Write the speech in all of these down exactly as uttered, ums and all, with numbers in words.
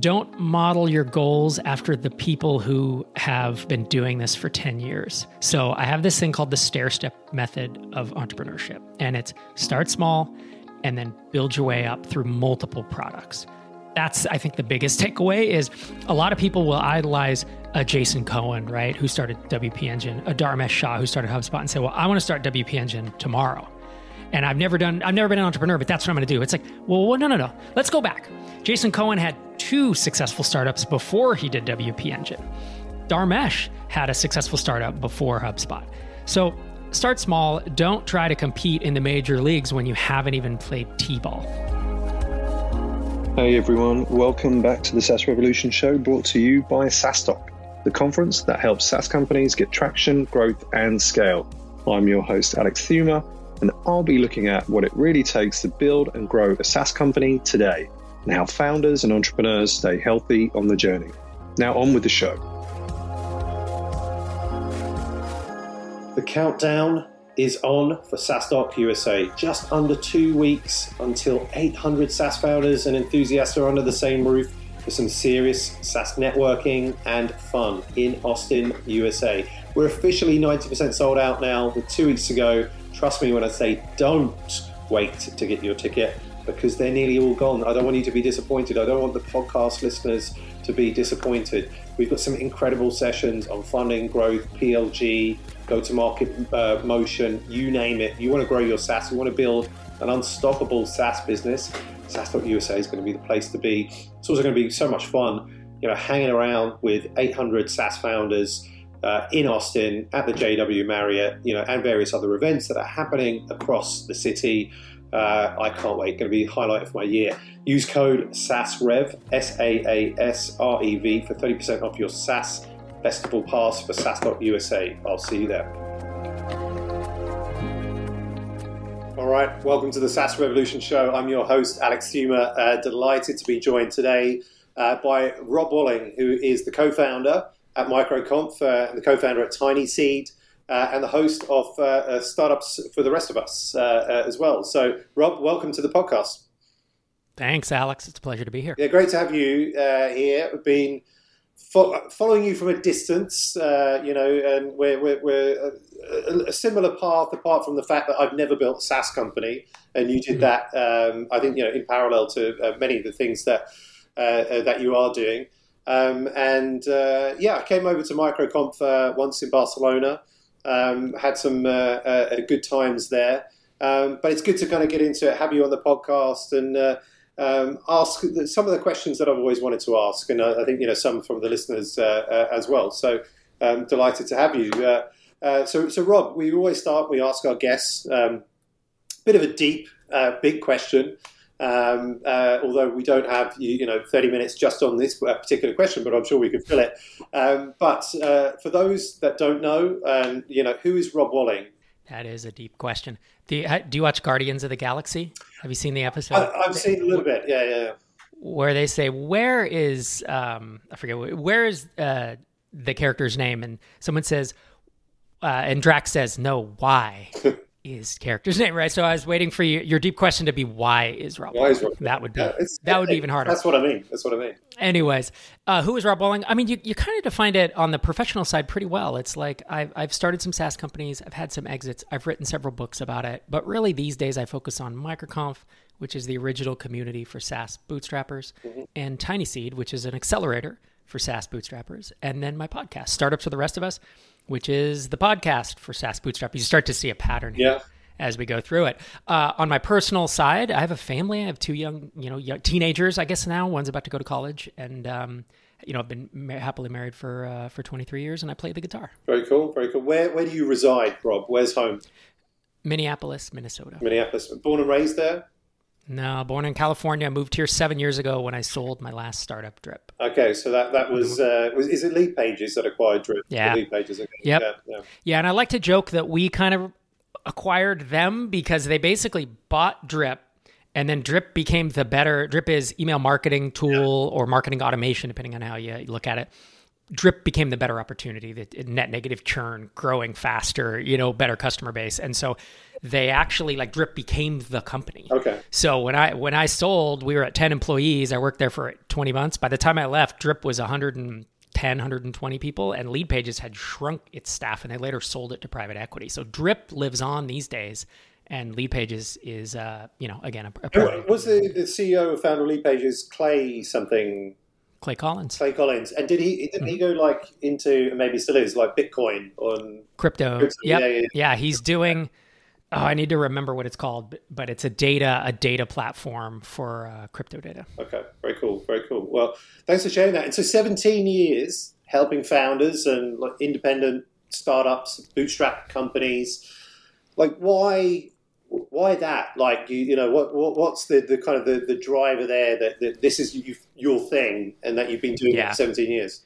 don't model your goals after the people who have been doing this for ten years. So I have this thing called the stair-step method of entrepreneurship, and it's start small and then build your way up through multiple products. That's, I think, the biggest takeaway is a lot of people will idolize a Jason Cohen, right, who started W P Engine, a Dharmesh Shah who started HubSpot, and say, well, I want to start W P Engine tomorrow. And I've never done, I've never been an entrepreneur, but that's what I'm going to do. It's like, well, no, no, no. Let's go back. Jason Cohen had two successful startups before he did W P Engine. Dharmesh had a successful startup before HubSpot. So start small. Don't try to compete in the major leagues when you haven't even played T-ball. Hey, everyone. Welcome back to the SaaS Revolution Show, brought to you by SaaStock, the conference that helps SaaS companies get traction, growth, and scale. I'm your host, Alex Thuma, and I'll be looking at what it really takes to build and grow a SaaS company today, and how founders and entrepreneurs stay healthy on the journey. Now on with the show. The countdown is on for SaaStock U S A. Just under two weeks until eight hundred SaaS founders and enthusiasts are under the same roof for some serious SaaS networking and fun in Austin, U S A. We're officially ninety percent sold out now with two weeks to go. Trust me when I say don't wait to get your ticket, because they're nearly all gone. I don't want you to be disappointed. I don't want the podcast listeners to be disappointed. We've got some incredible sessions on funding, growth, P L G, go-to-market uh, motion, you name it. You want to grow your SaaS, you want to build an unstoppable SaaS business, SaaS.U S A is going to be the place to be. It's also going to be so much fun, you know, hanging around with eight hundred SaaS founders Uh, in Austin at the J W Marriott, you know, and various other events that are happening across the city. Uh, I can't wait. It's going to be the highlight of my year. Use code SASREV, S A A S R E V, for thirty percent off your SaaS Festival Pass for SaaS.U S A. I'll see you there. All right. Welcome to the SaaS Revolution Show. I'm your host, Alex Thuma. Uh, delighted to be joined today uh, by Rob Walling, who is the co-founder at MicroConf, uh, and the co-founder at TinySeed, uh, and the host of uh, uh, Startups for the Rest of Us uh, uh, as well. So, Rob, welcome to the podcast. Thanks, Alex. It's a pleasure to be here. Yeah, great to have you uh, here. I've been fo- following you from a distance, uh, you know, and we're, we're, we're a, a similar path, apart from the fact that I've never built a SaaS company, and you did mm-hmm. that, um, I think, you know, in parallel to uh, many of the things that uh, uh, that you are doing. Um, and uh, yeah, I came over to MicroConf uh, once in Barcelona, um, had some uh, uh, good times there, um, but it's good to kind of get into it, have you on the podcast, and uh, um, ask some of the questions that I've always wanted to ask, and I, I think, you know, some from the listeners uh, uh, as well. So um, delighted to have you. Uh, uh, so, so Rob, we always start, we ask our guests a um, bit of a deep, uh, big question. Um, uh, although we don't have, you, you know, thirty minutes just on this particular question, but I'm sure we could fill it. Um, but uh, for those that don't know, um, you know, who is Rob Walling? That is a deep question. Do you, do you watch Guardians of the Galaxy? Have you seen the episode? I, I've seen a little bit, yeah, yeah. yeah. Where they say, where is, um, I forget, where is uh, the character's name? And someone says, uh, and Drax says, no, why? Is character's name, right? So I was waiting for you, your deep question to be, why is Rob Walling? That would be, yeah, that would be even harder. That's what I mean. That's what I mean. Anyways, uh, who is Rob Walling? I mean, you, you kind of defined it on the professional side pretty well. It's like I've, I've started some SaaS companies. I've had some exits. I've written several books about it. But really these days I focus on MicroConf, which is the original community for SaaS bootstrappers, mm-hmm. and TinySeed, which is an accelerator for SaaS bootstrappers, and then my podcast, Startups for the Rest of Us, which is the podcast for SaaS bootstrappers. You start to see a pattern here yeah. as we go through it. Uh, on my personal side, I have a family. I have two young, you know, young teenagers, I guess now. One's about to go to college, and um, you know, I've been ma- happily married for uh, for twenty-three years, and I play the guitar. Very cool, very cool. Where where do you reside, Rob? Where's home? Minneapolis, Minnesota. Minneapolis. Born and raised there? No, born in California. I moved here seven years ago when I sold my last startup, Drip. Okay, so that that was, uh, was is it Leadpages that acquired Drip? Yeah. Leadpages. Okay. Yep. Yeah, yeah. yeah, and I like to joke that we kind of acquired them because they basically bought Drip, and then Drip became the better, Drip is email marketing tool yeah. or marketing automation, depending on how you look at it. Drip became the better opportunity, the net negative churn, growing faster, you know, better customer base. And so they actually, like, Drip became the company. Okay. So when I when I sold, we were at ten employees. I worked there for twenty months. By the time I left, Drip was one hundred ten, one hundred twenty people, and Leadpages had shrunk its staff, and they later sold it to private equity. So Drip lives on these days, and Leadpages is, uh, you know, again, a, a Was the, the C E O and founder of Leadpages Clay something? Clay Collins. Clay Collins. And did he didn't mm-hmm. he go like into, and maybe still is, like Bitcoin or crypto? crypto. Yep. Yeah, yeah. yeah, he's doing, oh, I need to remember what it's called, but it's a data, a data platform for uh, crypto data. Okay, very cool, very cool. Well, thanks for sharing that. And so seventeen years helping founders and like independent startups, bootstrap companies. Like why, why that? Like, you, you know, what, what what's the, the kind of the, the driver there that, that this is you, your thing and that you've been doing yeah. it for seventeen years?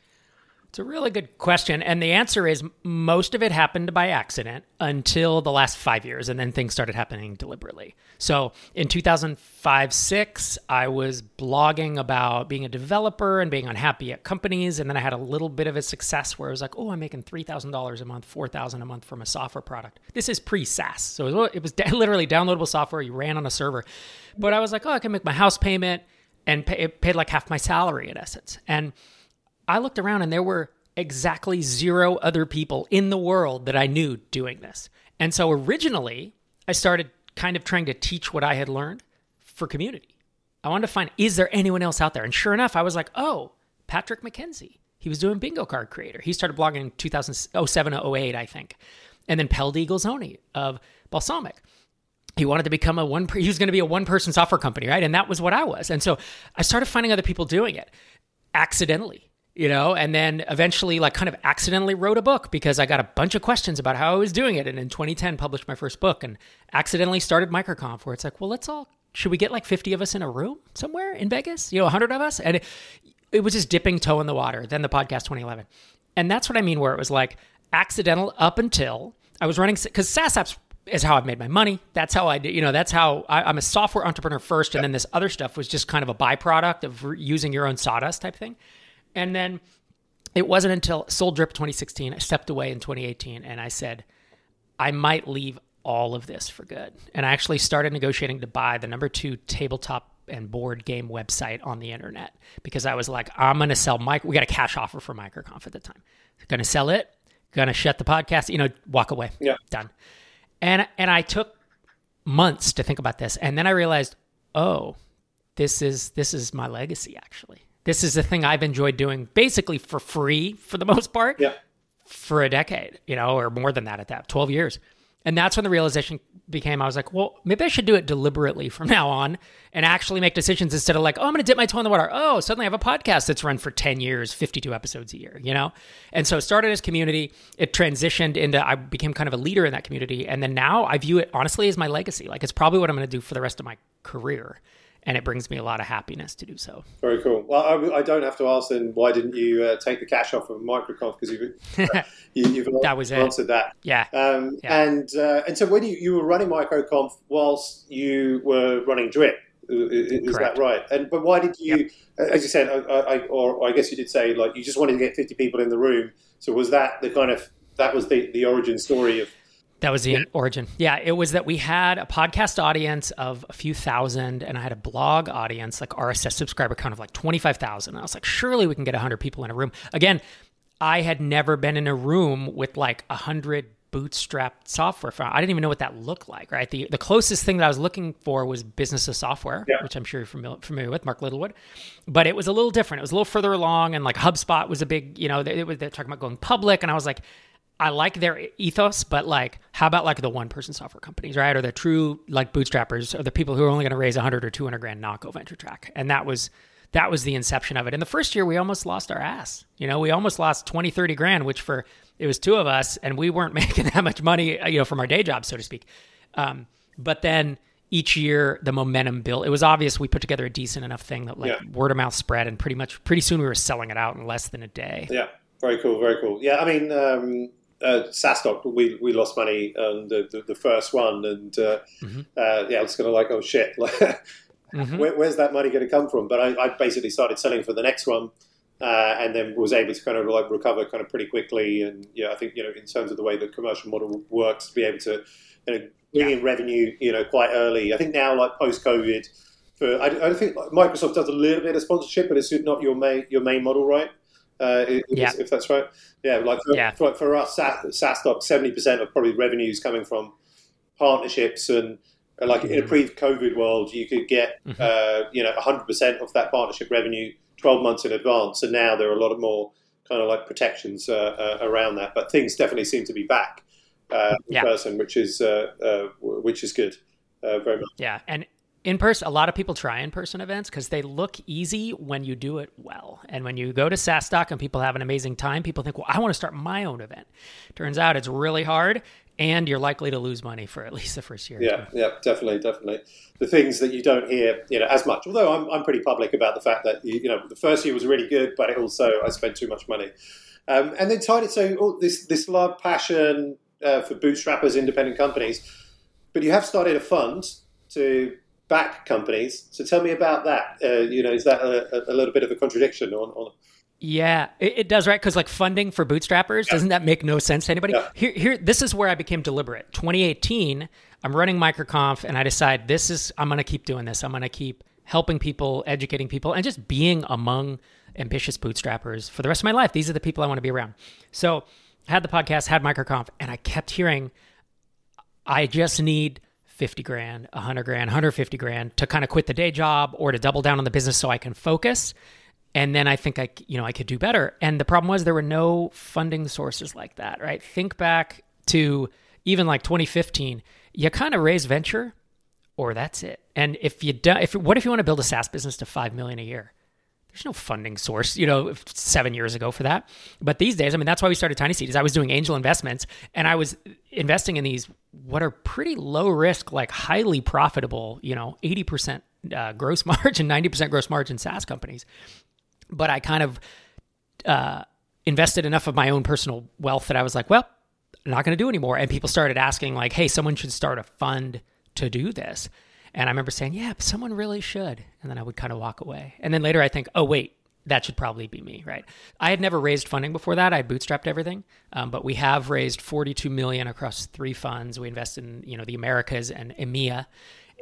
It's a really good question. And the answer is most of it happened by accident until the last five years. And then things started happening deliberately. So in two thousand five, six, I was blogging about being a developer and being unhappy at companies. And then I had a little bit of a success where I was like, oh, I'm making three thousand dollars a month, four thousand dollars a month from a software product. This is pre-SaaS. So it was literally downloadable software. You ran on a server. But I was like, oh, I can make my house payment, and pay, it paid like half my salary in essence. And I looked around and there were exactly zero other people in the world that I knew doing this. And so originally, I started kind of trying to teach what I had learned for community. I wanted to find, is there anyone else out there? And sure enough, I was like, oh, Patrick McKenzie. He was doing Bingo Card Creator. He started blogging in two thousand seven, oh eight, I think. And then Pell Eaglesoni of Balsamic. He wanted to become a one, he was going to be a one-person software company, right? And that was what I was. And so I started finding other people doing it accidentally. You know, and then eventually, like, kind of accidentally wrote a book because I got a bunch of questions about how I was doing it. And in twenty ten, published my first book and accidentally started MicroConf, where it's like, well, let's all, should we get like fifty of us in a room somewhere in Vegas? You know, one hundred of us? And it, it was just dipping toe in the water. Then the podcast twenty eleven. And that's what I mean, where it was like accidental up until I was running, because SaaS apps is how I've made my money. That's how I do, you know, that's how I, I'm a software entrepreneur first. And then this other stuff was just kind of a byproduct of using your own sawdust type thing. And then it wasn't until sold Drip twenty sixteen, I stepped away in twenty eighteen, and I said, I might leave all of this for good. And I actually started negotiating to buy the number two tabletop and board game website on the internet, because I was like, I'm going to sell Mike. We got a cash offer for MicroConf at the time. Going to sell it, going to shut the podcast, you know, walk away. Yeah. Done. And and I took months to think about this. And then I realized, oh, this is this is my legacy, actually. This is the thing I've enjoyed doing basically for free, for the most part, yeah. for a decade, you know, or more than that at that, twelve years. And that's when the realization became, I was like, well, maybe I should do it deliberately from now on and actually make decisions instead of like, oh, I'm going to dip my toe in the water. Oh, suddenly I have a podcast that's run for ten years, fifty-two episodes a year, you know? And so it started as community. It transitioned into, I became kind of a leader in that community. And then now I view it honestly as my legacy. Like, it's probably what I'm going to do for the rest of my career. And it brings me a lot of happiness to do so. Very cool. Well, I, I don't have to ask then, why didn't you uh, take the cash off of MicroConf? Because you've, uh, you, you've that was answered it. that. Yeah. Um, yeah. And uh, and so when you, you were running MicroConf whilst you were running Drip, is, is that right? And but why did you, yep. as you said, I, I, or I guess you did say, like, you just wanted to get fifty people in the room. So was that the kind of, that was the, the origin story of, That was the yeah. origin. Yeah, it was that we had a podcast audience of a few thousand, and I had a blog audience, like R S S subscriber count of like twenty-five thousand. I was like, surely we can get one hundred people in a room. Again, I had never been in a room with like one hundred bootstrapped software. I didn't even know what that looked like, right? The the closest thing that I was looking for was Business of Software, yeah. which I'm sure you're familiar, familiar with, Mark Littlewood. But it was a little different. It was a little further along, and like HubSpot was a big, you know, they, they were talking about going public, and I was like, I like their ethos, but like, how about like the one-person software companies, right? Or the true like bootstrappers, or the people who are only going to raise one hundred or two hundred grand, not go venture track. And that was that was the inception of it. And the first year, we almost lost our ass. You know, we almost lost twenty, thirty grand, which for it was two of us, and we weren't making that much money, you know, from our day job, so to speak. Um, but then each year, the momentum built. It was obvious we put together a decent enough thing that like yeah. word of mouth spread, and pretty much pretty soon we were selling it out in less than a day. Yeah, very cool, very cool. Yeah, I mean. Um... Uh, SaaStock, we we lost money on the, the, the first one, and uh, mm-hmm. uh, yeah, I was kind of like, oh shit, like, mm-hmm. where, where's that money going to come from? But I, I basically started selling for the next one, uh, and then was able to kind of like recover kind of pretty quickly. And yeah, I think, you know, in terms of the way the commercial model works, to be able to, you know, bring yeah. in revenue, you know, quite early. I think now, like post-COVID, for, I, I think Microsoft does a little bit of sponsorship, but it's not your main your main model, right? Uh, if, yeah. if that's right. Yeah, like for, yeah. for, for us, SaaStock, seventy percent of probably revenues coming from partnerships, and like mm-hmm. in a pre-COVID world, you could get mm-hmm. uh, you know one hundred percent of that partnership revenue twelve months in advance, and now there are a lot of more kind of like protections uh, uh, around that. But things definitely seem to be back uh, in yeah. person, which is uh, uh, which is good, uh, very much. Yeah, and. In person, a lot of people try in-person events because they look easy when you do it well. And when you go to SaaStock and people have an amazing time, people think, well, I want to start my own event. Turns out it's really hard, and you're likely to lose money for at least the first year. Yeah, yeah, definitely, definitely. The things that you don't hear, you know, as much, although I'm I'm pretty public about the fact that, you know, the first year was really good, but it also, I spent too much money. Um, and then tied it, so oh, this, this love, passion uh, for bootstrappers, independent companies, but you have started a fund to back companies. So tell me about that. Uh, you know, is that a, a little bit of a contradiction? On, on... Yeah, it, it does, right? Because like funding for bootstrappers, yeah. doesn't that make no sense to anybody? Yeah. Here, here, this is where I became deliberate. twenty eighteen, I'm running MicroConf, and I decide this is, I'm going to keep doing this. I'm going to keep helping people, educating people, and just being among ambitious bootstrappers for the rest of my life. These are the people I want to be around. So I had the podcast, had MicroConf, and I kept hearing, I just need fifty grand, one hundred grand, one hundred fifty grand to kind of quit the day job or to double down on the business so I can focus. And then I think I, you know, I could do better. And the problem was there were no funding sources like that, right? Think back to even like twenty fifteen, you kind of raise venture or that's it. And if you do, if what if you want to build a SaaS business to five million a year? There's no funding source, you know, seven years ago for that. But these days, I mean, that's why we started TinySeed, is I was doing angel investments and I was investing in these, what are pretty low risk, like highly profitable, you know, eighty percent uh, gross margin, ninety percent gross margin SaaS companies. But I kind of uh, invested enough of my own personal wealth that I was like, well, I'm not going to do anymore. And people started asking like, hey, someone should start a fund to do this. And I remember saying, yeah, but someone really should. And then I would kind of walk away. And then later I think, oh, wait, that should probably be me, right? I had never raised funding before that. I bootstrapped everything. Um, but we have raised forty-two million dollars across three funds. We invested in, you know, the Americas and EMEA.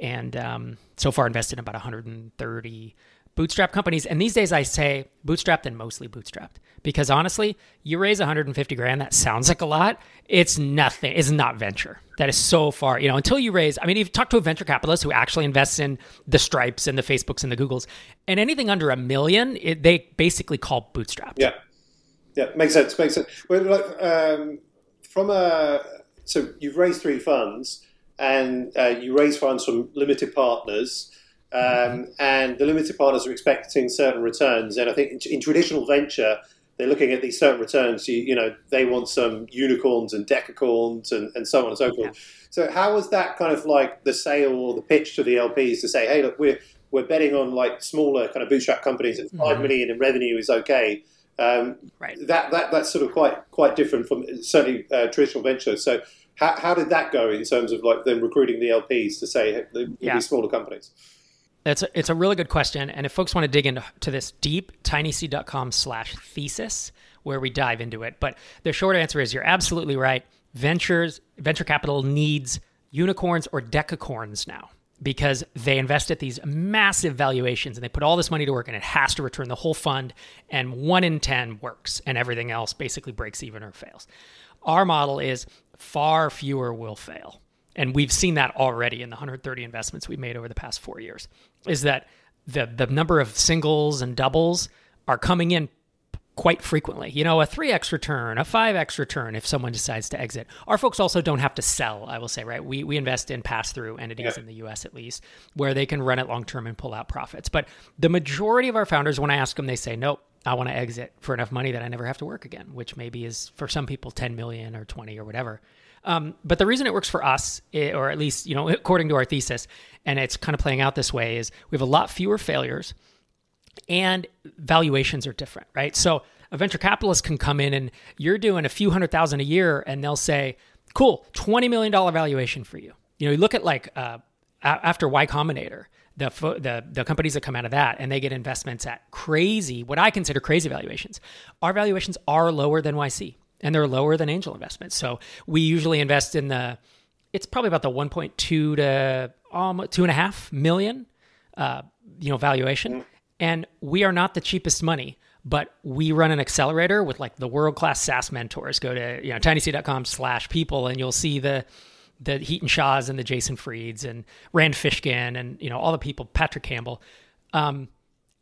And um, so far invested in about one hundred thirty bootstrap companies. And these days I say bootstrapped and mostly bootstrapped because honestly, you raise one hundred fifty grand, that sounds like a lot. It's nothing. It's not venture. That is so far, you know, until you raise, I mean, you've talked to a venture capitalist who actually invests in the Stripes and the Facebooks and the Googles and anything under a million, it, they basically call bootstrapped. Yeah. Yeah. Makes sense. Makes sense. Well, like, um, from a, so you've raised three funds and uh, you raise funds from limited partners. Um, and the limited partners are expecting certain returns. And I think in, in traditional venture, they're looking at these certain returns. You, you know, they want some unicorns and decacorns and, and so on and so forth. Yeah. So how was that kind of like the sale or the pitch to the L Ps to say, hey, look, we're, we're betting on like smaller kind of bootstrap companies at five mm-hmm. million in revenue is okay. Um, right. That, that, that's sort of quite, quite different from certainly uh, traditional venture. So how, how did that go in terms of like them recruiting the L Ps to say, hey, these yeah. smaller companies? It's a, it's a really good question. And if folks want to dig into to this deep, tinyseed.com slash thesis, where we dive into it. But the short answer is you're absolutely right. Ventures, venture capital needs unicorns or decacorns now because they invest at these massive valuations and they put all this money to work and it has to return the whole fund. And one in ten works and everything else basically breaks even or fails. Our model is far fewer will fail. And we've seen that already in the one hundred thirty investments we've made over the past four years, is that the the number of singles and doubles are coming in quite frequently. You know, a three x return, a five x return if someone decides to exit. Our folks also don't have to sell, I will say, right? We we invest in pass-through entities yeah. in the U S at least, where they can run it long-term and pull out profits. But the majority of our founders, when I ask them, they say, nope, I want to exit for enough money that I never have to work again, which maybe is for some people ten million or twenty or whatever. Um, but the reason it works for us, or at least, you know, according to our thesis, and it's kind of playing out this way, is we have a lot fewer failures and valuations are different, right? So a venture capitalist can come in and you're doing a few hundred thousand a year and they'll say, cool, twenty million dollars valuation for you. You know, you look at like uh, after Y Combinator, the, the the companies that come out of that, and they get investments at crazy, what I consider crazy valuations. Our valuations are lower than Y C, and they're lower than angel investments. So we usually invest in the, it's probably about the one point two to um, two and a half million, uh, you know, valuation. And we are not the cheapest money, but we run an accelerator with like the world-class SaaS mentors. Go to, you know, tinyseed.com slash people, and you'll see the, the Heaton Shahs and the Jason Frieds and Rand Fishkin and, you know, all the people, Patrick Campbell. Um,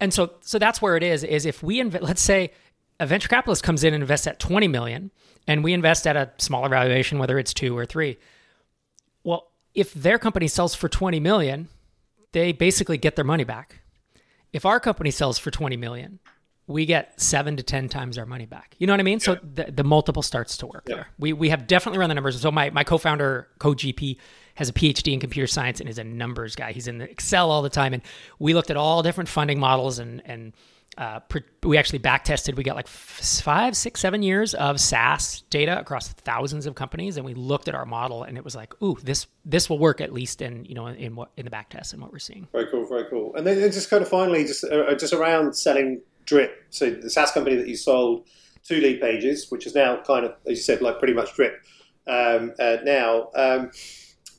and so, so that's where it is, is if we invest, let's say a venture capitalist comes in and invests at twenty million, and we invest at a smaller valuation, whether it's two or three. Well, if their company sells for twenty million, they basically get their money back. If our company sells for twenty million, we get seven to ten times our money back. You know what I mean? Yeah. So the, the multiple starts to work. Yeah. There. We we have definitely run the numbers. So my, my co-founder, co-G P, has a P H D in computer science and is a numbers guy. He's in Excel all the time. And we looked at all different funding models, and and uh, pre- we actually back-tested. We got like f- five, six, seven years of SaaS data across thousands of companies. And we looked at our model, and it was like, ooh, this this will work at least in, you know, in what in the back test and what we're seeing. Very cool, very cool. And then just kind of finally, just uh, just around selling Drip, so the SaaS company that you sold to Leadpages, which is now kind of, as you said, like pretty much Drip um, uh, now. Um,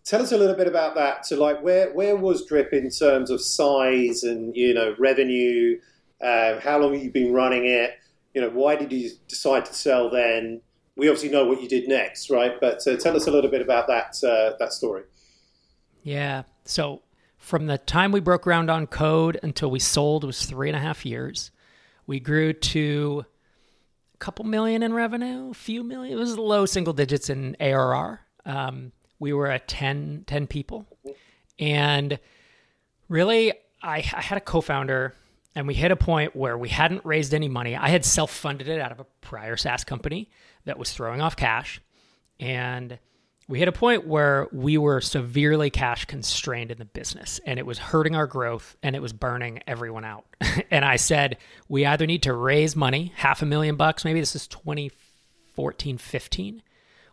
tell us a little bit about that. So, like, where where was Drip in terms of size and, you know, revenue? Uh, how long have you been running it? You know, why did you decide to sell then? We obviously know what you did next, right? But uh, tell us a little bit about that uh, that story. Yeah. So, from the time we broke ground on code until we sold was three and a half years. We grew to a couple million in revenue, a few million. It was low single digits in A R R. Um, we were at ten, ten people. And really, I, I had a co-founder, and we hit a point where we hadn't raised any money. I had self-funded it out of a prior SaaS company that was throwing off cash. And we hit a point where we were severely cash constrained in the business, and it was hurting our growth, and it was burning everyone out. And I said, we either need to raise money, half a million bucks, maybe this is twenty fourteen, fifteen,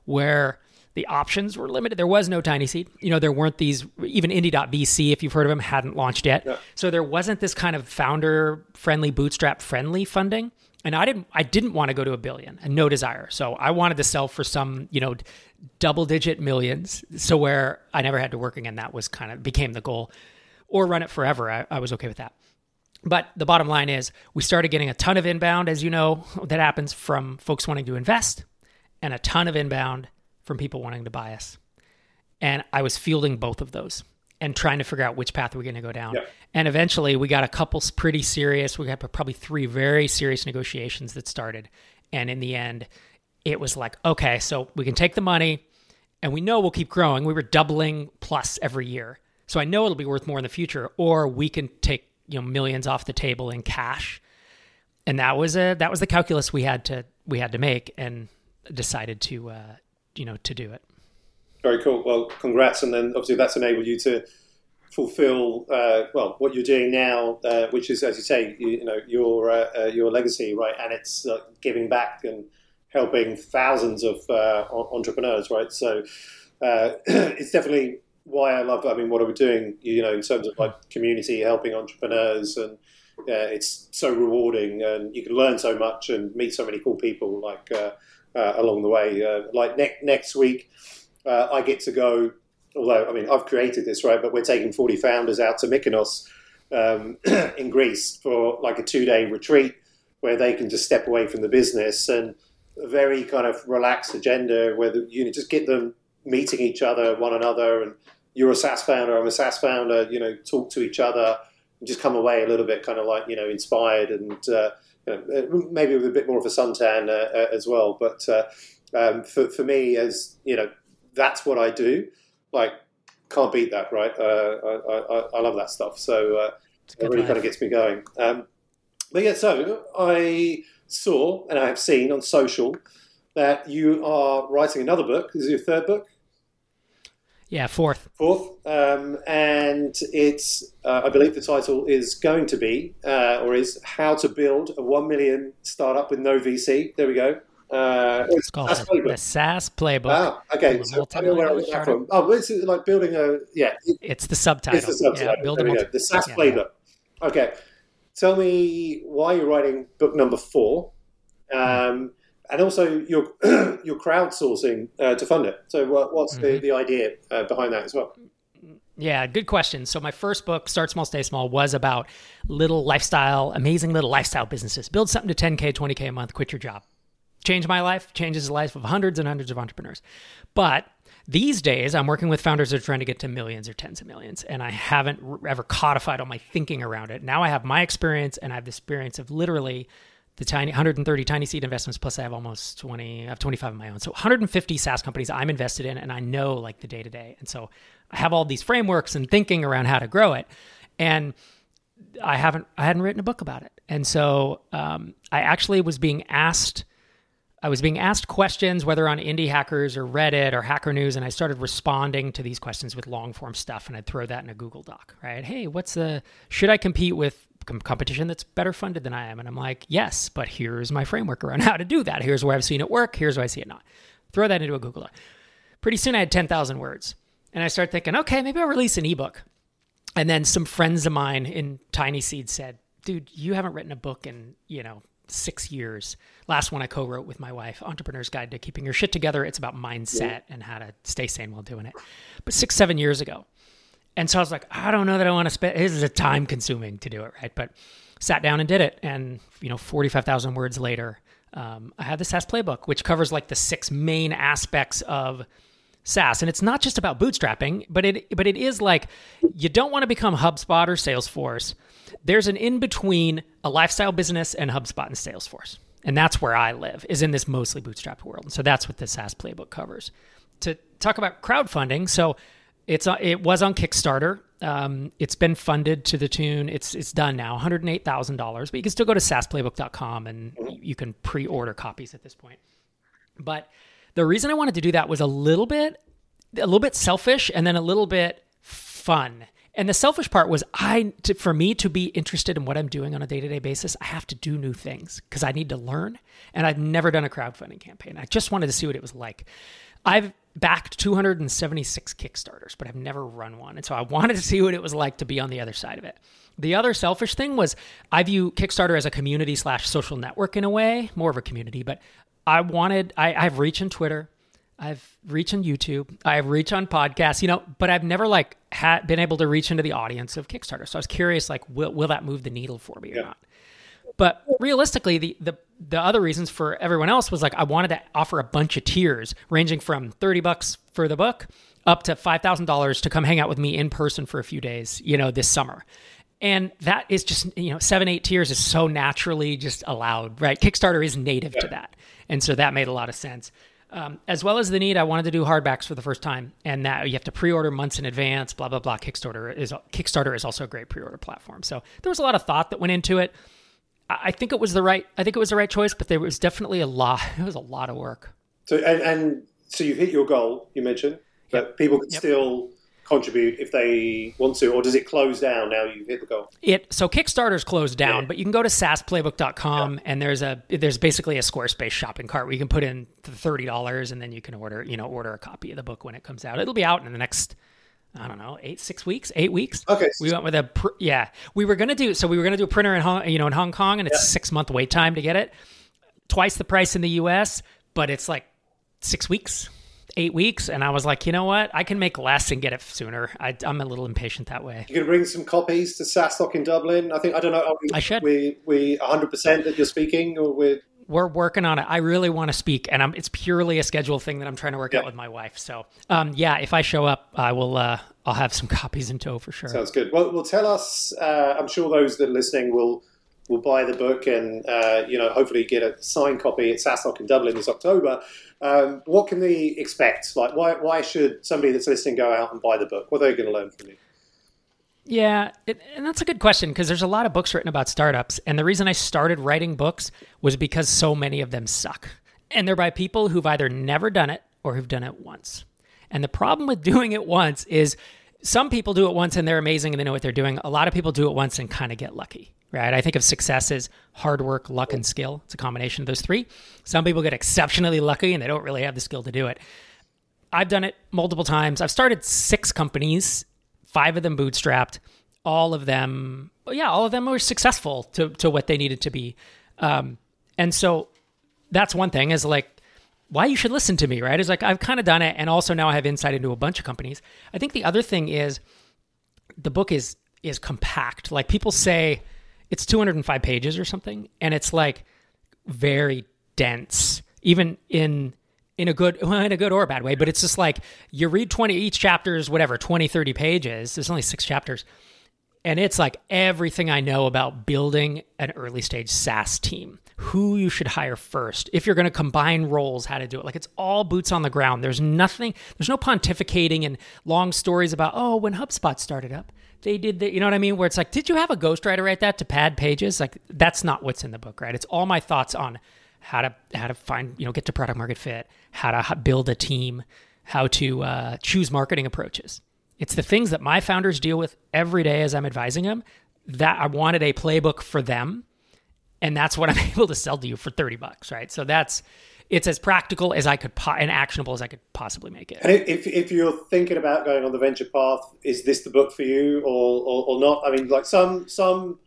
where the options were limited. There was no TinySeed. You know, there weren't these, even Indie.vc, if you've heard of them, hadn't launched yet. Yeah. So there wasn't this kind of founder-friendly, bootstrap-friendly funding. And I didn't I didn't want to go to a billion, and no desire. So I wanted to sell for some, you know, double-digit millions, so where I never had to work again. That was kind of became the goal. Or run it forever. I, I was okay with that. But the bottom line is we started getting a ton of inbound, as you know, that happens from folks wanting to invest, and a ton of inbound from people wanting to buy us. And I was fielding both of those and trying to figure out which path we're going to go down. Yep. And eventually we got a couple pretty serious, we got probably three very serious negotiations that started. And in the end, it was like, okay, so we can take the money and we know we'll keep growing. We were doubling plus every year. So I know it'll be worth more in the future, or we can take, you know, millions off the table in cash. And that was a, that was the calculus we had to, we had to make, and decided to, uh, you know, to do it. Very cool. Well, congrats. And then obviously that's enabled you to fulfill, uh, well, what you're doing now, uh, which is, as you say, you, you know, your uh, uh, your legacy, right? And it's uh, giving back and helping thousands of uh, entrepreneurs, right? So uh, it's definitely why I love, I mean, what are we doing, you know, in terms of like community, helping entrepreneurs, and uh, it's so rewarding, and you can learn so much and meet so many cool people like uh, uh, along the way. Uh, like ne- next week, Uh, I get to go, although, I mean, I've created this, right? But we're taking forty founders out to Mykonos um, in Greece for like a two-day retreat where they can just step away from the business, and a very kind of relaxed agenda where the, you know, just get them meeting each other, one another, and you're a SaaS founder, I'm a SaaS founder, you know, talk to each other and just come away a little bit kind of like, you know, inspired, and uh, you know, maybe with a bit more of a suntan uh, as well. But uh, um, for, for me, as, you know, that's what I do. Like, can't beat that, right? Uh, I, I, I love that stuff. So uh, it really life. kind of gets me going. Um, but yeah, so I saw, and I have seen on social, that you are writing another book. This is your third book? Yeah, fourth. Fourth. Um, and it's, uh, I believe the title is going to be, uh, or is How to Build a one million Startup with No V C. There we go. Uh, it's, it's called SaaS Playbook. The SaaS Playbook. Ah, okay. So I don't know where I got from. Oh, this is like building a, yeah. It's the subtitle. It's the subtitle. Yeah, build there we multi- go. The SaaS yeah. Playbook. Okay. Tell me why you're writing book number four. Um, mm. And also you're, you're crowdsourcing uh, to fund it. So what, what's mm-hmm. the, the idea uh, behind that as well? Yeah, good question. So my first book, Start Small, Stay Small, was about little lifestyle, amazing little lifestyle businesses. Build something to ten K, twenty K a month, quit your job. Changed my life, changes the life of hundreds and hundreds of entrepreneurs. But these days, I'm working with founders that are trying to get to millions or tens of millions, and I haven't ever codified all my thinking around it. Now I have my experience, and I have the experience of literally the tiny one hundred thirty tiny seed investments, plus I have almost twenty, I have twenty-five of my own. So one hundred fifty SaaS companies I'm invested in, and I know like the day-to-day. And so I have all these frameworks and thinking around how to grow it. And I haven't, I hadn't written a book about it. And so um, I actually was being asked, I was being asked questions, whether on Indie Hackers or Reddit or Hacker News, and I started responding to these questions with long-form stuff, and I'd throw that in a Google Doc, right? Hey, what's the, should I compete with com- competition that's better funded than I am? And I'm like, yes, but here's my framework around how to do that. Here's where I've seen it work. Here's where I see it not. Throw that into a Google Doc. Pretty soon I had ten thousand words, and I started thinking, okay, maybe I'll release an ebook. And then some friends of mine in TinySeed said, dude, you haven't written a book in, you know, six years. Last one I co-wrote with my wife, Entrepreneur's Guide to Keeping Your Shit Together. It's about mindset yeah. and how to stay sane while doing it. But six, seven years ago. And so I was like, I don't know that I want to spend, this is a time consuming to do it, right? But sat down and did it. And, you know, forty-five thousand words later, um, I had the SaaS Playbook, which covers like the six main aspects of SaaS. And it's not just about bootstrapping, but it, but it is like, you don't want to become HubSpot or Salesforce. There's an in-between a lifestyle business and HubSpot and Salesforce. And that's where I live, is in this mostly bootstrapped world. And so that's what the SaaS Playbook covers. To talk about crowdfunding, so it's it was on Kickstarter. Um, it's been funded to the tune, it's it's done now, one hundred eight thousand dollars. But you can still go to SaaS Playbook dot com and you can pre-order copies at this point. But the reason I wanted to do that was a little bit, a little bit selfish and then a little bit fun. And the selfish part was I, to, for me to be interested in what I'm doing on a day-to-day basis, I have to do new things because I need to learn. And I've never done a crowdfunding campaign. I just wanted to see what it was like. I've backed two hundred seventy-six Kickstarters, but I've never run one. And so I wanted to see what it was like to be on the other side of it. The other selfish thing was I view Kickstarter as a community slash social network in a way, more of a community, but I wanted, I, I've reached on Twitter. I've reached on YouTube, I've reached on podcasts, you know, but I've never like had been able to reach into the audience of Kickstarter. So I was curious, like, will, will that move the needle for me or yeah. not? But realistically, the, the, the other reasons for everyone else was like, I wanted to offer a bunch of tiers ranging from thirty bucks for the book up to five thousand dollars to come hang out with me in person for a few days, you know, this summer. And that is just, you know, seven, eight tiers is so naturally just allowed, right? Kickstarter is native yeah. to that. And so that made a lot of sense. Um, as well as the need, I wanted to do hardbacks for the first time, and that you have to pre-order months in advance. Blah blah blah. Kickstarter is Kickstarter is also a great pre-order platform. So there was a lot of thought that went into it. I think it was the right. I think it was the right choice, but there was definitely a lot. It was a lot of work. So and, and so you hit your goal. You mentioned, but yep. people can yep. still contribute if they want to, or does it close down now you've hit the goal? It so Kickstarter's closed down, yeah. but you can go to SaaS Playbook dot com yeah. and there's a there's basically a Squarespace shopping cart where you can put in thirty dollars and then you can order, you know, order a copy of the book when it comes out. It'll be out in the next, I don't know, eight, six weeks, eight weeks. Okay. We went with a, pr- yeah, we were going to do, so we were going to do a printer in Hong, you know, in Hong Kong, and it's yeah. six month wait time to get it. Twice the price in the U S, but it's like six weeks. eight weeks. And I was like, you know what? I can make less and get it sooner. I, I'm a little impatient that way. You're going to bring some copies to SaaStock in Dublin. I think, I don't know. Are we, I should. We, we one hundred percent that you're speaking or we're... We're working on it. I really want to speak, and I'm, it's purely a schedule thing that I'm trying to work yeah. out with my wife. So um, yeah, if I show up, I will, uh, I'll have some copies in tow for sure. Sounds good. Well, well tell us, uh, I'm sure those that are listening will, will buy the book and, uh, you know, hopefully get a signed copy at SaaStock in Dublin this October. Um, what can they expect? Like, why why should somebody that's listening go out and buy the book? What are they going to learn from you? Yeah, it, and that's a good question, because there's a lot of books written about startups. And the reason I started writing books was because so many of them suck. And they're by people who've either never done it or who've done it once. And the problem with doing it once is some people do it once and they're amazing and they know what they're doing. A lot of people do it once and kind of get lucky. right? I think of success as hard work, luck, and skill. It's a combination of those three. Some people get exceptionally lucky and they don't really have the skill to do it. I've done it multiple times. I've started six companies, five of them bootstrapped. All of them, yeah, all of them were successful to, to what they needed to be. Um, and so that's one thing is like, why you should listen to me, right? It's like, I've kind of done it. And also now I have insight into a bunch of companies. I think the other thing is the book is is compact. Like people say it's two hundred five pages or something. And it's like very dense, even in in a good well, in a good or a bad way. But it's just like you read twenty, each chapter is whatever, twenty, thirty pages. There's only six chapters. And it's like everything I know about building an early stage SaaS team, who you should hire first, if you're going to combine roles, how to do it. Like it's all boots on the ground. There's nothing, there's no pontificating and long stories about, oh, when HubSpot started up, they did the, you know what I mean? Where it's like, did you have a ghostwriter write that to pad pages? Like that's not what's in the book, right? It's all my thoughts on how to, how to find, you know, get to product market fit, how to build a team, how to uh, choose marketing approaches. It's the things that my founders deal with every day as I'm advising them that I wanted a playbook for them. And that's what I'm able to sell to you for thirty bucks, right? So that's, it's as practical as I could, po- and actionable as I could possibly make it. And if if you're thinking about going on the venture path, is this the book for you or or, or not? I mean, like some, some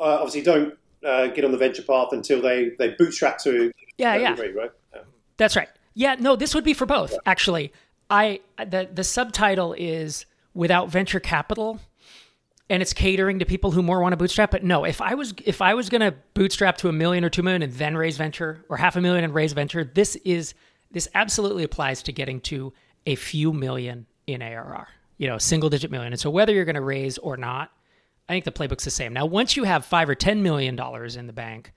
uh, obviously don't uh, get on the venture path until they, they bootstrap to yeah, yeah. degree, right? Yeah. That's right. Yeah, no, this would be for both, yeah. actually. I the, the subtitle is Without Venture Capital, and it's catering to people who more want to bootstrap. But no, if I was if I was going to bootstrap to a million or two million and then raise venture, or half a million and raise venture, this is this absolutely applies to getting to a few million in A R R, you know, single digit million. And so whether you're going to raise or not, I think the playbook's the same. Now, once you have five or ten million dollars in the bank,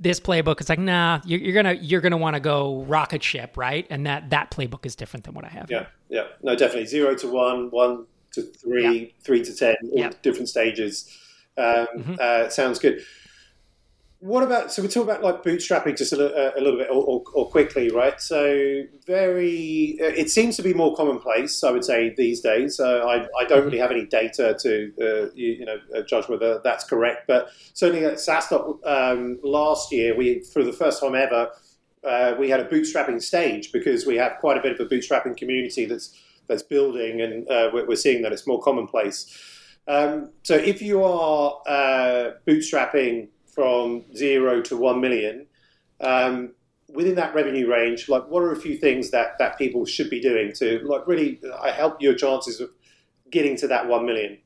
this playbook, it's like, nah, you're, you're gonna you're gonna want to go rocket ship, right? And that that playbook is different than what I have. Yeah, yeah, no, definitely zero to one, one to three, yeah. three to ten, all yeah. different stages. Um, mm-hmm. uh, sounds good. What about? So we talk about like bootstrapping just a, a little bit, or, or, or quickly, right? So very, it seems to be more commonplace, I would say, these days. So I, I don't mm-hmm. really have any data to uh, you, you know judge whether that's correct, but certainly at SaaStock um, last year, we for the first time ever, uh, we had a bootstrapping stage because we have quite a bit of a bootstrapping community that's that's building, and uh, we're seeing that it's more commonplace. Um, so if you are uh, bootstrapping from zero to one million, um, within that revenue range, like what are a few things that, that people should be doing to like really help your chances of getting to that one million?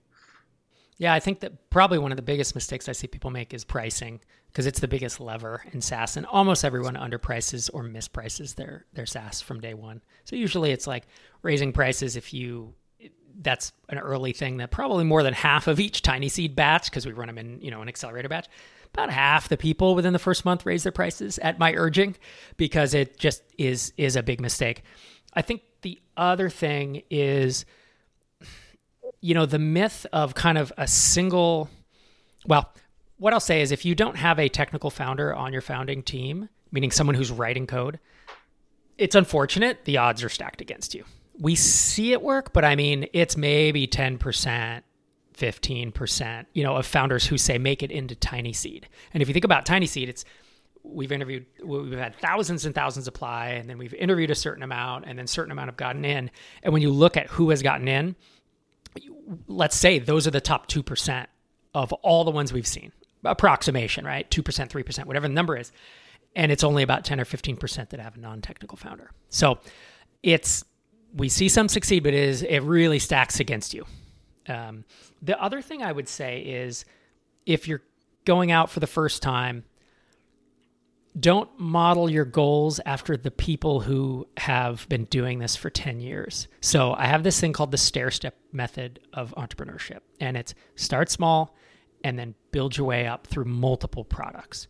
Yeah, I think that probably one of the biggest mistakes I see people make is pricing, because it's the biggest lever in SaaS, and almost everyone underprices or misprices their their SaaS from day one. So usually it's like raising prices if you. That's an early thing that probably more than half of each TinySeed batch, because we run them in you know an accelerator batch. About half the people within the first month raise their prices at my urging, because it just is is a big mistake. I think the other thing is, you know, the myth of kind of a single, well, what I'll say is if you don't have a technical founder on your founding team, meaning someone who's writing code, it's unfortunate, the odds are stacked against you. We see it work, but I mean, it's maybe ten percent. fifteen percent, you know, of founders who say make it into TinySeed. And if you think about TinySeed, it's we've interviewed, we've had thousands and thousands apply, and then we've interviewed a certain amount, and then certain amount have gotten in. And when you look at who has gotten in, let's say those are the top two percent of all the ones we've seen. Approximation, right? two percent, three percent, whatever the number is. And it's only about ten or fifteen percent that have a non-technical founder. So it's, we see some succeed, but it, is, it really stacks against you. Um, the other thing I would say is if you're going out for the first time, don't model your goals after the people who have been doing this for ten years. So I have this thing called the stair-step method of entrepreneurship, and it's start small and then build your way up through multiple products.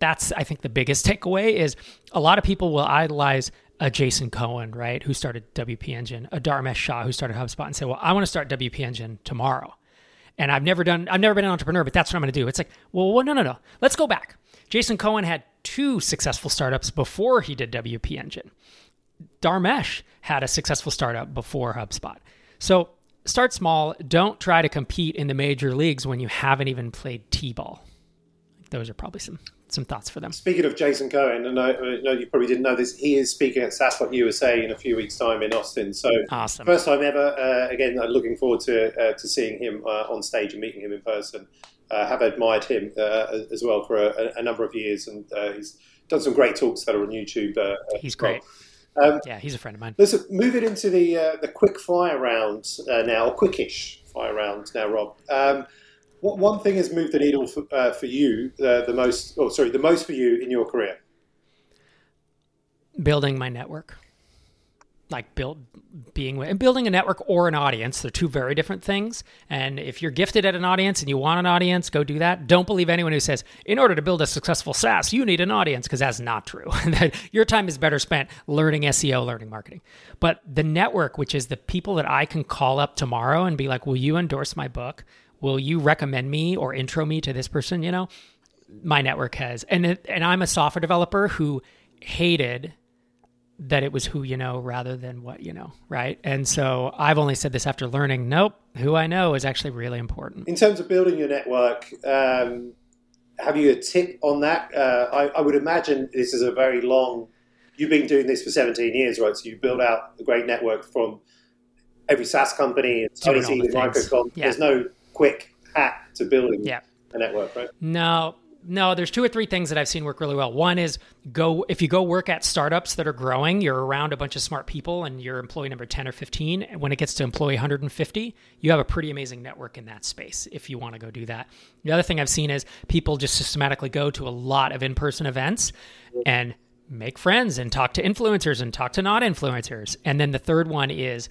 That's, I think, the biggest takeaway is a lot of people will idolize a Jason Cohen, right, who started W P Engine, a Dharmesh Shah who started HubSpot, and say, well, I want to start W P Engine tomorrow. And I've never done, I've never been an entrepreneur, but that's what I'm going to do. It's like, well, no, no, no. Let's go back. Jason Cohen had two successful startups before he did W P Engine. Dharmesh had a successful startup before HubSpot. So start small. Don't try to compete in the major leagues when you haven't even played T-ball, those are probably some some thoughts for them. Speaking of Jason Cohen, and I, I know you probably didn't know this, he is speaking at SaaStock U S A in a few weeks' time in Austin. So awesome. First time ever. Uh, again, I'm looking forward to uh, to seeing him uh, on stage and meeting him in person. Uh, have admired him uh, as well for a, a number of years, and uh, he's done some great talks that are on YouTube. Uh, he's great. Um, yeah, he's a friend of mine. Let's move it into the uh, the quick fire round uh, now, quickish fire round now, Rob. Um, what one thing has moved the needle for, uh, for you uh, the most? Oh, sorry, the most for you in your career? Building my network, like build being with, and building a network or an audience. They're two very different things. And if you're gifted at an audience and you want an audience, go do that. Don't believe anyone who says, in order to build a successful SaaS, you need an audience, because that's not true. Your time is better spent learning S E O, learning marketing. But the network, which is the people that I can call up tomorrow and be like, will you endorse my book? Will you recommend me or intro me to this person? You know, my network has, and it, and I'm a software developer who hated that it was who you know rather than what you know, right? And so I've only said this after learning, nope, who I know is actually really important. In terms of building your network, um, have you a tip on that? Uh, I, I would imagine this is a very long, you've been doing this for seventeen years, right? So you build out a great network from every SaaS company, and TinySeed, and MicroConf. Yeah. There's no quick hack to building yeah. a network, right? No. No, there's two or three things that I've seen work really well. One is go if you go work at startups that are growing, you're around a bunch of smart people and you're employee number ten or fifteen. And when it gets to employee one hundred fifty, you have a pretty amazing network in that space if you want to go do that. The other thing I've seen is people just systematically go to a lot of in-person events and make friends and talk to influencers and talk to not influencers. And then the third one is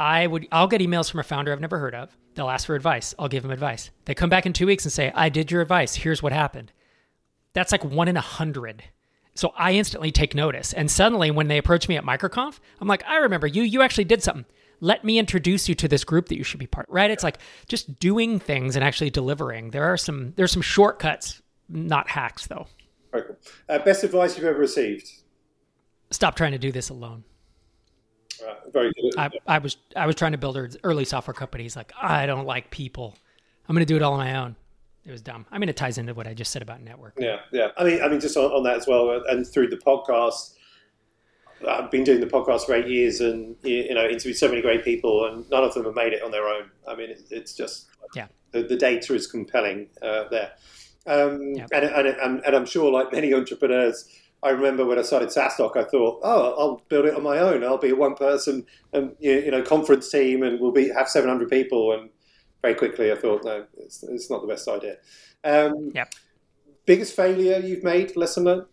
I would, I'll get emails from a founder I've never heard of. They'll ask for advice. I'll give them advice. They come back in two weeks and say, I did your advice. Here's what happened. That's like one in a hundred. So I instantly take notice. And suddenly when they approach me at MicroConf, I'm like, I remember you, you actually did something. Let me introduce you to this group that you should be part of, right? It's like just doing things and actually delivering. There are some, there's some shortcuts, not hacks though. Very cool. Uh, best advice you've ever received? Stop trying to do this alone. Uh, very good. I, I was I was trying to build early software companies. Like, I don't like people. I'm going to do it all on my own. It was dumb. I mean, it ties into what I just said about networking. Yeah, yeah. I mean, I mean, just on, on that as well, and through the podcast, I've been doing the podcast for eight years, and you know, interviewed so many great people, and none of them have made it on their own. I mean, it, it's just yeah. The, the data is compelling uh, there, um, yeah. and, and and and I'm sure, like many entrepreneurs. I remember when I started SaaStock, I thought, oh, I'll build it on my own. I'll be a one-person and you know conference team, and we'll be have seven hundred people. And very quickly, I thought, no, it's, it's not the best idea. Um, yep. Biggest failure you've made, lesson learned?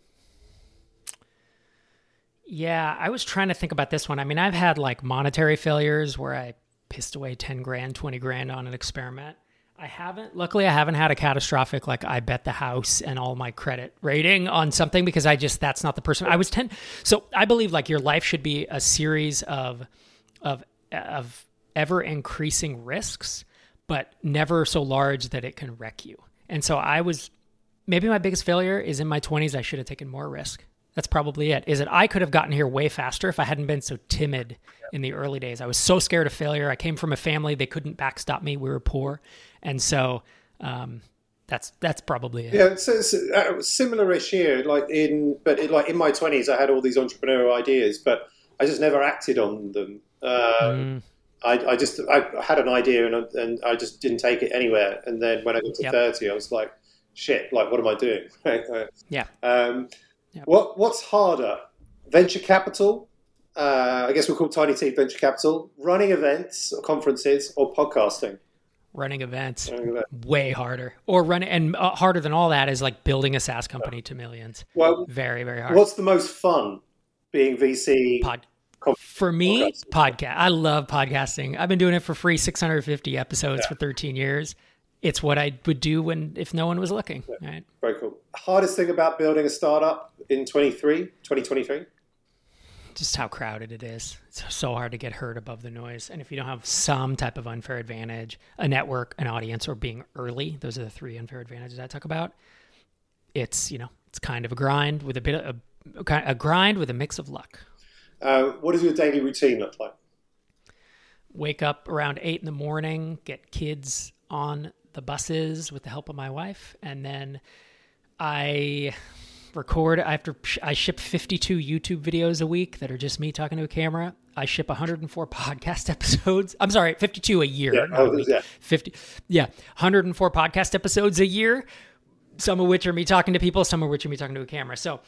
Yeah, I was trying to think about this one. I mean, I've had like monetary failures where I pissed away ten grand, twenty grand on an experiment. I haven't, luckily I haven't had a catastrophic, like I bet the house and all my credit rating on something, because I just, that's not the person I was ten. So I believe like your life should be a series of, of, of ever increasing risks, but never so large that it can wreck you. And so I was, maybe my biggest failure is in my twenties, I should have taken more risk. That's probably it. Is that I could have gotten here way faster if I hadn't been so timid in the early days. I was so scared of failure. I came from a family, they couldn't backstop me. We were poor. And so um, that's that's probably it. Yeah, so it's uh, similar-ish here. Like in, but it, like in my twenties, I had all these entrepreneurial ideas, but I just never acted on them. Um, mm. I, I just I had an idea and I, and I just didn't take it anywhere. And then when I got to yep. thirty, I was like, shit, like what am I doing? yeah. Um, Yep. What What's harder, venture capital? Uh, I guess we'll call TinySeed venture capital. Running events or conferences or podcasting. Running events, running events. Way harder. Or running and uh, harder than all that is like building a SaaS company yeah. to millions. Well, very very hard. What's the most fun? Being V C. Pod- conf- for me, podcast. I love podcasting. I've been doing it for free, six hundred fifty episodes yeah. for thirteen years. It's what I would do when if no one was looking. Yeah. Right. Very cool. Hardest thing about building a startup in twenty-three, twenty twenty-three? Just how crowded it is. It's so hard to get heard above the noise. And if you don't have some type of unfair advantage, a network, an audience, or being early, those are the three unfair advantages I talk about. It's, you know, it's kind of a grind with a bit of a, a grind with a mix of luck. Uh, what does your daily routine look like? Wake up around eight in the morning, get kids on the buses with the help of my wife, and then I record, I have to, I ship fifty-two YouTube videos a week that are just me talking to a camera. I ship one hundred four podcast episodes. I'm sorry, fifty-two a year. Yeah, oh, yeah. fifty, yeah, one hundred four podcast episodes a year, some of which are me talking to people, some of which are me talking to a camera. So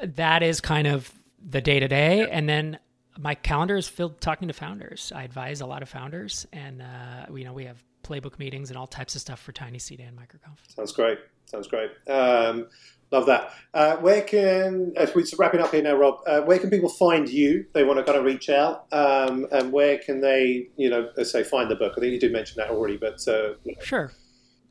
that is kind of the day-to-day. Yeah. And then my calendar is filled talking to founders. I advise a lot of founders, and uh, you know, we have playbook meetings and all types of stuff for TinySeed and MicroConf. Sounds great. Sounds great. Um, love that. Uh, where can, as we're wrapping up here now, Rob, uh, where can people find you? They want to kind of reach out, um, and where can they, you know, let's say find the book? I think you did mention that already, but uh, you know. Sure.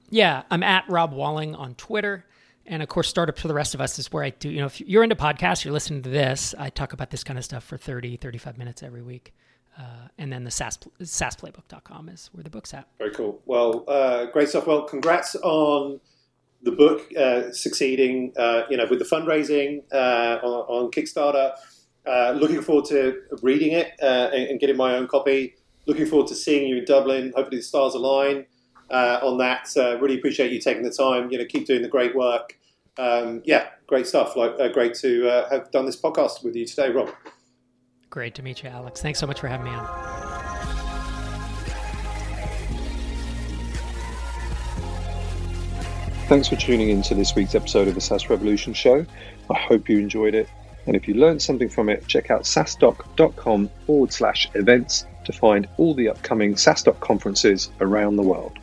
Yeah, I'm at Rob Walling on Twitter. And of course, Startups for the Rest of Us is where I do, you know, if you're into podcasts, you're listening to this, I talk about this kind of stuff for thirty, thirty-five minutes every week. Uh, and then the SaaS, SaaS Playbook dot com is where the book's at. Very cool. Well, uh, great stuff. Well, congrats on the book uh, succeeding, uh, you know, with the fundraising uh, on, on Kickstarter. Uh, looking forward to reading it uh, and, and getting my own copy. Looking forward to seeing you in Dublin. Hopefully the stars align uh, on that. So really appreciate you taking the time. You know, keep doing the great work. Um, yeah, great stuff. Like, uh, great to uh, have done this podcast with you today, Rob. Great to meet you, Alex. Thanks so much for having me on. Thanks for tuning in to this week's episode of the SaaS Revolution Show. I hope you enjoyed it. And if you learned something from it, check out SaaStock.com forward slash events to find all the upcoming SaaStock conferences around the world.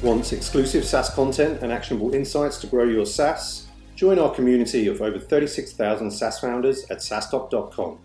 Want exclusive SaaS content and actionable insights to grow your SaaS? Join our community of over thirty-six thousand SaaS founders at SaaStock dot com.